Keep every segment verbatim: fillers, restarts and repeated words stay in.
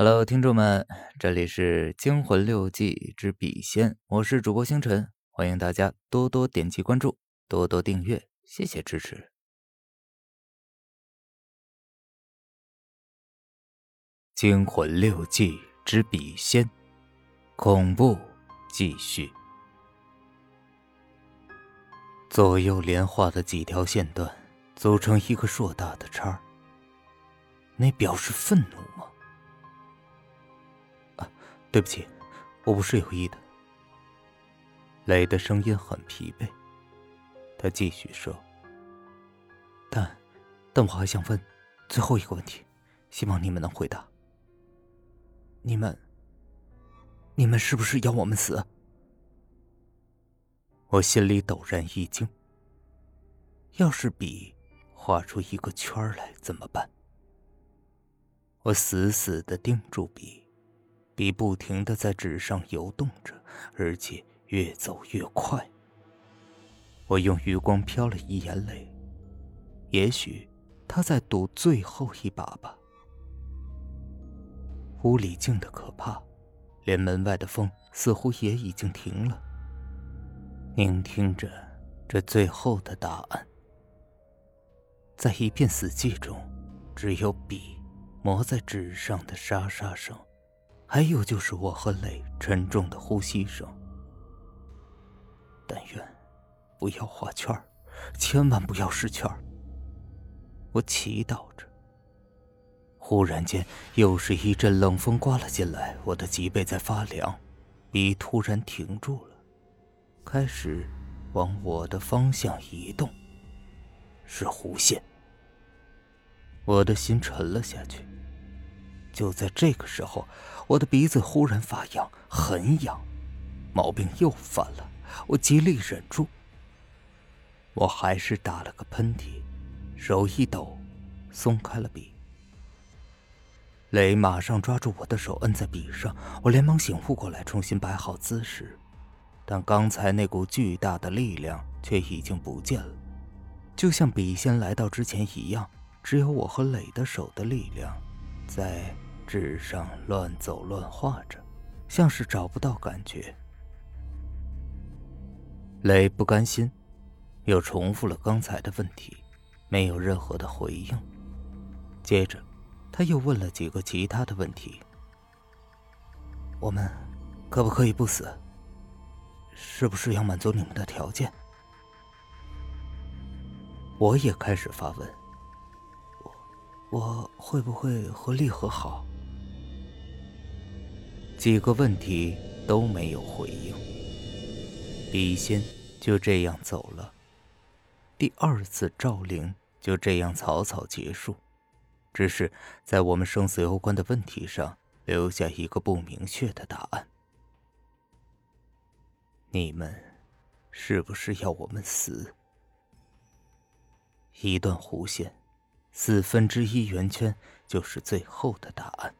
Hello， 听众们，这里是《惊魂六记之笔仙》，我是主播星辰，欢迎大家多多点击关注，多多订阅，谢谢支持。《惊魂六记之笔仙》，恐怖继续。左右连画的几条线段组成一个硕大的叉，那表示愤怒吗？对不起，我不是有意的。雷的声音很疲惫，他继续说：“但，但我还想问最后一个问题，希望你们能回答。你们，你们是不是要我们死？”我心里陡然一惊。要是笔画出一个圈来怎么办？我死死地盯住笔。笔不停地在纸上游动着，而且越走越快。我用余光瞟了一眼雷，也许他在赌最后一把吧。屋里静得可怕，连门外的风似乎也已经停了。聆听着这最后的答案，在一片死寂中，只有笔磨在纸上的沙沙声，还有就是我和雷沉重的呼吸声。但愿不要画圈，千万不要是圈，我祈祷着。忽然间又是一阵冷风刮了进来，我的脊背在发凉。笔突然停住了，开始往我的方向移动，是弧线。我的心沉了下去。就在这个时候，我的鼻子忽然发痒，很痒，毛病又犯了，我极力忍住。我还是打了个喷嚏，手一抖，松开了笔。雷马上抓住我的手，摁在笔上，我连忙醒悟过来，重新摆好姿势，但刚才那股巨大的力量却已经不见了，就像笔仙来到之前一样，只有我和雷的手的力量在纸上乱走乱画着，像是找不到感觉。雷不甘心，又重复了刚才的问题，没有任何的回应。接着他又问了几个其他的问题。我们可不可以不死？是不是要满足你们的条件？我也开始发问。我会不会和丽和好？几个问题都没有回应。笔仙就这样走了。第二次召灵就这样草草结束，只是在我们生死攸关的问题上留下一个不明确的答案。你们是不是要我们死？一段弧线，四分之一圆圈，就是最后的答案。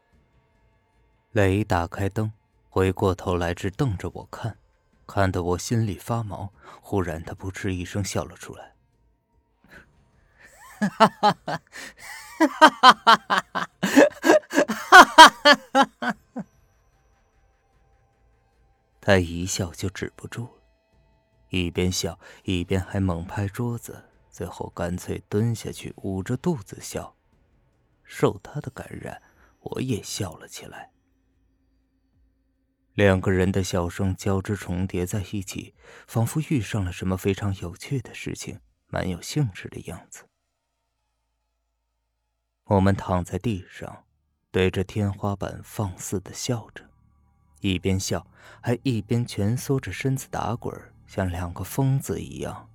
雷打开灯，回过头来直瞪着我看，看得我心里发毛。忽然他扑哧一声笑了出来。哈哈哈哈哈哈哈哈哈哈！他一笑就止不住了，一边笑一边还猛拍桌子，最后干脆蹲下去捂着肚子笑。受他的感染，我也笑了起来。两个人的笑声交织重叠在一起，仿佛遇上了什么非常有趣的事情，蛮有兴致的样子。我们躺在地上，对着天花板放肆地笑着，一边笑还一边蜷缩着身子打滚，像两个疯子一样。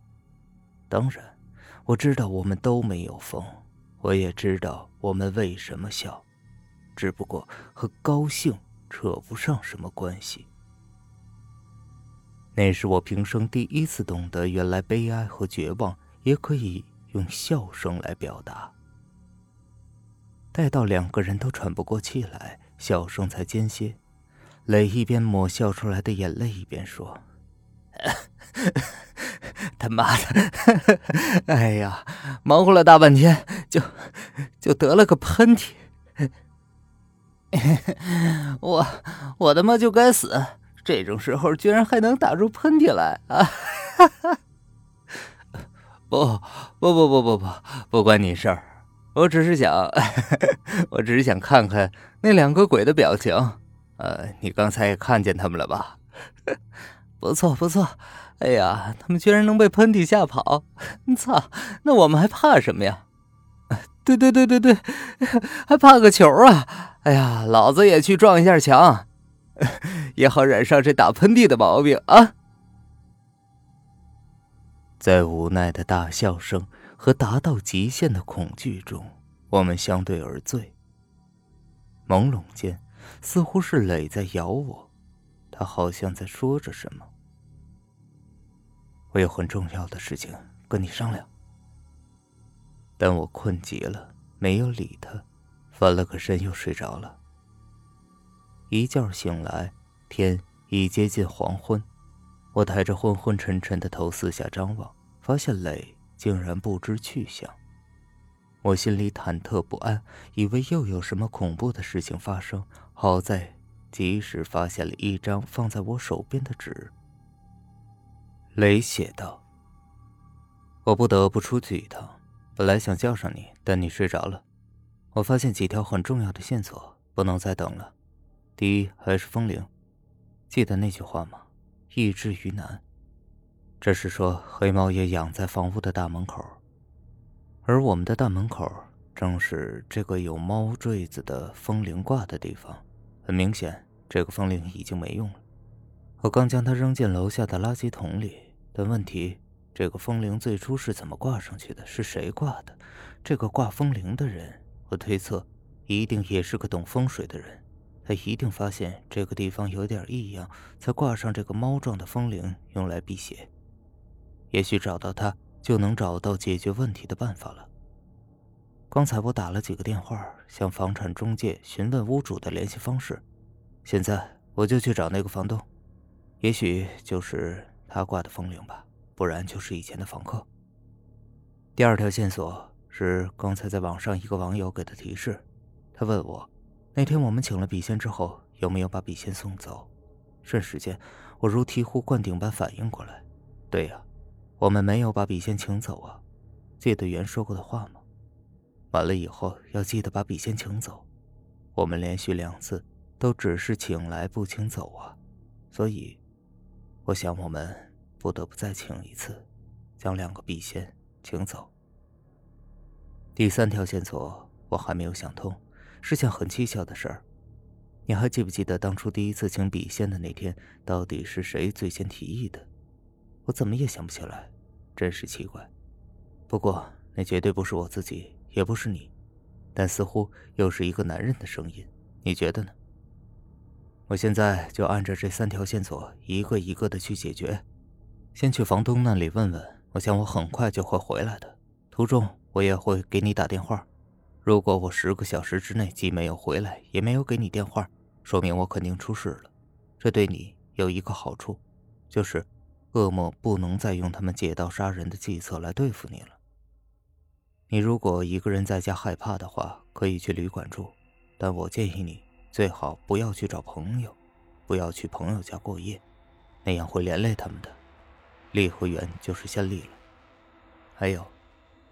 当然我知道我们都没有疯，我也知道我们为什么笑，只不过和高兴扯不上什么关系。那是我平生第一次懂得，原来悲哀和绝望也可以用笑声来表达。待到两个人都喘不过气来，笑声才间歇。雷一边抹笑出来的眼泪，一边说：他妈的，哎呀，忙活了大半天，就就得了个喷嚏。我我他妈就该死，这种时候居然还能打出喷嚏来啊！不不不不不不，不关你事儿，我只是想，我只是想看看那两个鬼的表情。呃，你刚才也看见他们了吧？不错不错，哎呀，他们居然能被喷嚏吓跑，操，那我们还怕什么呀？对对对对对，还怕个球啊！哎呀，老子也去撞一下墙，也好染上这打喷嚏的毛病啊！在无奈的大笑声和达到极限的恐惧中，我们相对而醉。朦胧间，似乎是磊在咬我，他好像在说着什么。我有很重要的事情跟你商量。但我困极了，没有理他，翻了个身又睡着了。一觉醒来，天已接近黄昏，我抬着昏昏沉沉的头四下张望，发现磊竟然不知去向。我心里忐忑不安，以为又有什么恐怖的事情发生，好在及时发现了一张放在我手边的纸。磊写道：我不得不出去一趟，本来想叫上你，但你睡着了。我发现几条很重要的线索，不能再等了。第一，还是风铃，记得那句话吗？意至于难。这是说黑猫也养在房屋的大门口，而我们的大门口正是这个有猫坠子的风铃挂的地方。很明显，这个风铃已经没用了。我刚将它扔进楼下的垃圾桶里，但问题，这个风铃最初是怎么挂上去的？是谁挂的？这个挂风铃的人，我推测一定也是个懂风水的人，他一定发现这个地方有点异样，才挂上这个猫状的风铃用来辟邪。也许找到他，就能找到解决问题的办法了。刚才我打了几个电话，向房产中介询问屋主的联系方式。现在我就去找那个房东，也许就是他挂的风铃吧。不然就是以前的房客。第二条线索是刚才在网上一个网友给的提示，他问我那天我们请了笔仙之后有没有把笔仙送走。瞬时间我如醍醐灌顶般反应过来，对呀、啊，我们没有把笔仙请走啊，记得原说过的话吗？完了以后要记得把笔仙请走，我们连续两次都只是请来不请走啊，所以我想我们不得不再请一次，将两个笔仙请走。第三条线索我还没有想通，是件很蹊跷的事儿。你还记不记得当初第一次请笔仙的那天，到底是谁最先提议的？我怎么也想不起来，真是奇怪。不过那绝对不是我自己，也不是你，但似乎又是一个男人的声音，你觉得呢？我现在就按着这三条线索一个一个的去解决。先去房东那里问问，我想我很快就会回来的。途中我也会给你打电话。如果我十个小时之内既没有回来，也没有给你电话，说明我肯定出事了。这对你有一个好处，就是恶魔不能再用他们借刀杀人的计策来对付你了。你如果一个人在家害怕的话，可以去旅馆住，但我建议你最好不要去找朋友，不要去朋友家过夜，那样会连累他们的。立和缘就是先立了。还有，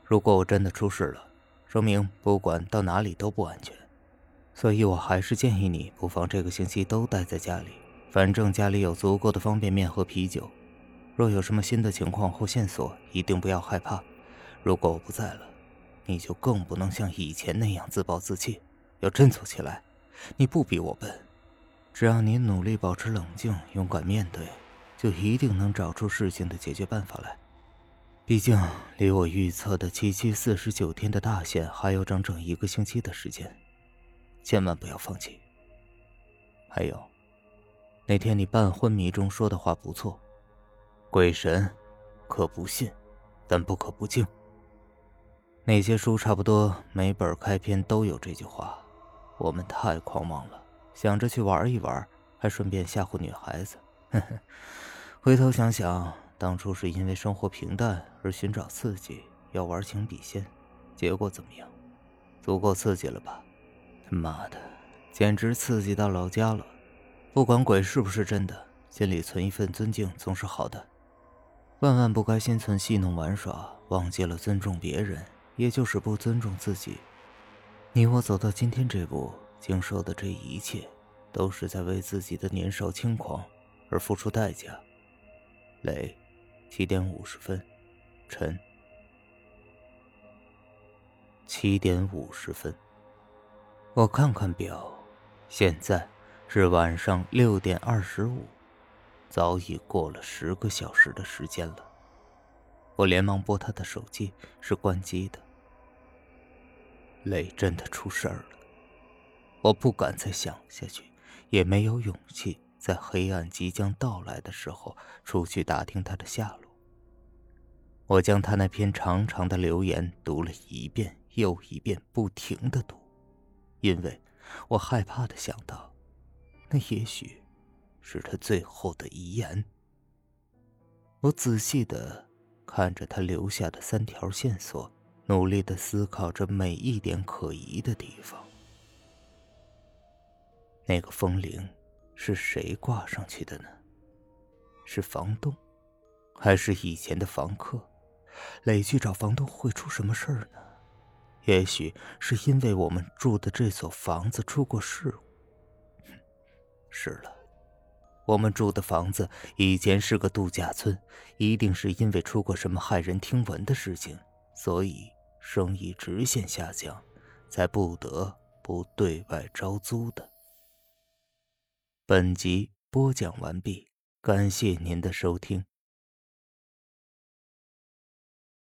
如果我真的出事了，说明不管到哪里都不安全，所以我还是建议你不妨这个星期都待在家里，反正家里有足够的方便面和啤酒。若有什么新的情况或线索，一定不要害怕。如果我不在了，你就更不能像以前那样自暴自弃，要振作起来。你不比我笨，只要你努力保持冷静，勇敢面对，就一定能找出事情的解决办法来。毕竟离我预测的七七四十九天的大限还有整整一个星期的时间，千万不要放弃。还有，那天你半昏迷中说的话不错，鬼神可不信，但不可不敬。那些书差不多每本开篇都有这句话。我们太狂妄了，想着去玩一玩，还顺便吓唬女孩子。回头想想，当初是因为生活平淡而寻找刺激，要玩请笔仙，结果怎么样？足够刺激了吧？他妈的，简直刺激到老家了。不管鬼是不是真的，心里存一份尊敬总是好的，万万不该心存戏弄玩耍，忘记了尊重别人，也就是不尊重自己。你我走到今天这步，经受的这一切都是在为自己的年少轻狂而付出代价。雷，七点五十分，晨。七点五十分，我看看表，现在是晚上六点二十五，早已过了十个小时的时间了。我连忙拨他的手机，是关机的。雷真的出事儿了，我不敢再想下去，也没有勇气在黑暗即将到来的时候出去打听他的下落。我将他那篇长长的留言读了一遍又一遍，不停地读，因为我害怕地想到，那也许是他最后的遗言。我仔细地看着他留下的三条线索，努力地思考着每一点可疑的地方。那个风铃是谁挂上去的呢？是房东，还是以前的房客？磊去找房东会出什么事儿呢？也许是因为我们住的这所房子出过事故。是了，我们住的房子以前是个度假村，一定是因为出过什么骇人听闻的事情，所以生意直线下降，才不得不对外招租的。本集播讲完毕，感谢您的收听。